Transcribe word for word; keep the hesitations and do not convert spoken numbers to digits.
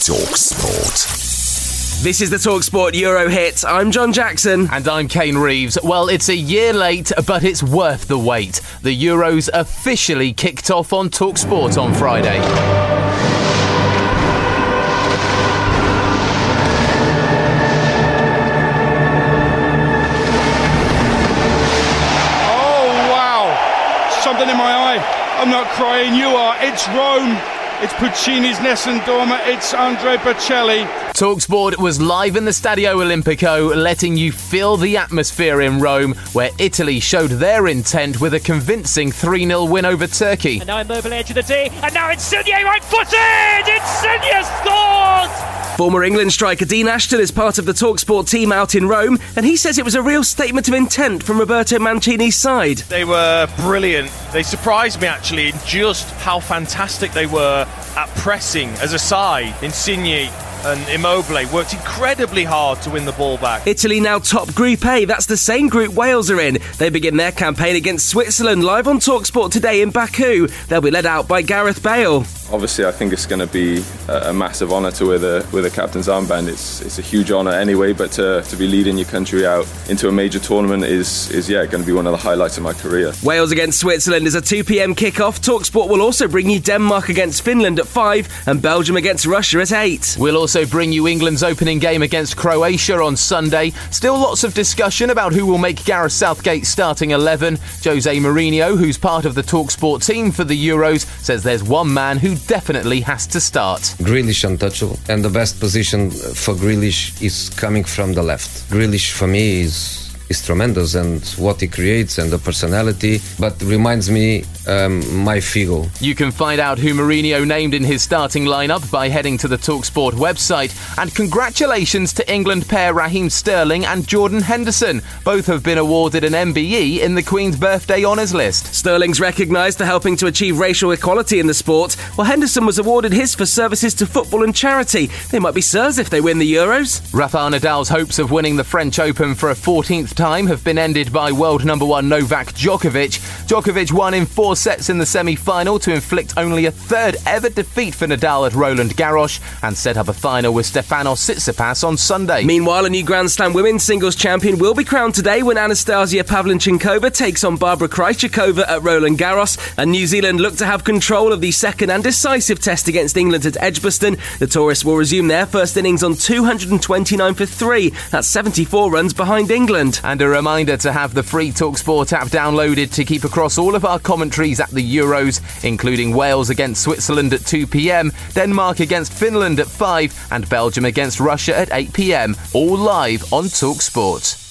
TalkSport. This is the TalkSport Euro Hit. I'm John Jackson. And I'm Kane Reeves. Well, it's a year late, but it's worth the wait. The Euros officially kicked off on TalkSport on Friday. Oh, wow. Something in my eye. I'm not crying, you are. It's Rome. It's Puccini's Nessun Dorma, it's Andrea Bocelli. TalkSport was live in the Stadio Olimpico, letting you feel the atmosphere in Rome, where Italy showed their intent with a convincing three nil win over Turkey. And now Immobile edge of the tee, and now Insigne right-footed! Insigne scores! Former England striker Dean Ashton is part of the TalkSport team out in Rome, and he says it was a real statement of intent from Roberto Mancini's side. They were brilliant. They surprised me, actually, in just how fantastic they were at pressing as a side. Insigne and Immobile worked incredibly hard to win the ball back. Italy now top Group A. That's the same group Wales are in. They begin their campaign against Switzerland live on TalkSport today in Baku. They'll be led out by Gareth Bale. Obviously, I think it's going to be a massive honour to wear the, wear the captain's armband. It's it's a huge honour anyway, but to, to be leading your country out into a major tournament is, is yeah, going to be one of the highlights of my career. Wales against Switzerland is a two p.m. kick-off. TalkSport will also bring you Denmark against Finland at five and Belgium against Russia at eight. We'll also bring you England's opening game against Croatia on Sunday. Still lots of discussion about who will make Gareth Southgate's starting eleven. Jose Mourinho, who's part of the TalkSport team for the Euros, says there's one man who definitely has to start. Grealish untouchable, and the best position for Grealish is coming from the left. Grealish for me is is tremendous, and what he creates and the personality, but reminds me um, my Figo. You can find out who Mourinho named in his starting lineup by heading to the TalkSport website. And congratulations to England pair Raheem Sterling and Jordan Henderson. Both have been awarded an M B E in the Queen's Birthday Honours list. Sterling's recognised for helping to achieve racial equality in the sport, while Henderson was awarded his for services to football and charity. They might be sirs if they win the Euros. Rafael Nadal's hopes of winning the French Open for a fourteenth time have been ended by world number one Novak Djokovic. Djokovic won in four sets in the semi-final to inflict only a third ever defeat for Nadal at Roland Garros and set up a final with Stefanos Tsitsipas on Sunday. Meanwhile, a new Grand Slam women's singles champion will be crowned today when Anastasia Pavlenchenkova takes on Barbara Kreischenkova at Roland Garros, and New Zealand look to have control of the second and decisive test against England at Edgbaston. The tourists will resume their first innings on two hundred twenty-nine for three. That's seventy-four runs behind England. And a reminder to have the free TalkSport app downloaded to keep across all of our commentaries at the Euros, including Wales against Switzerland at two p.m, Denmark against Finland at five and Belgium against Russia at eight p.m, all live on TalkSport.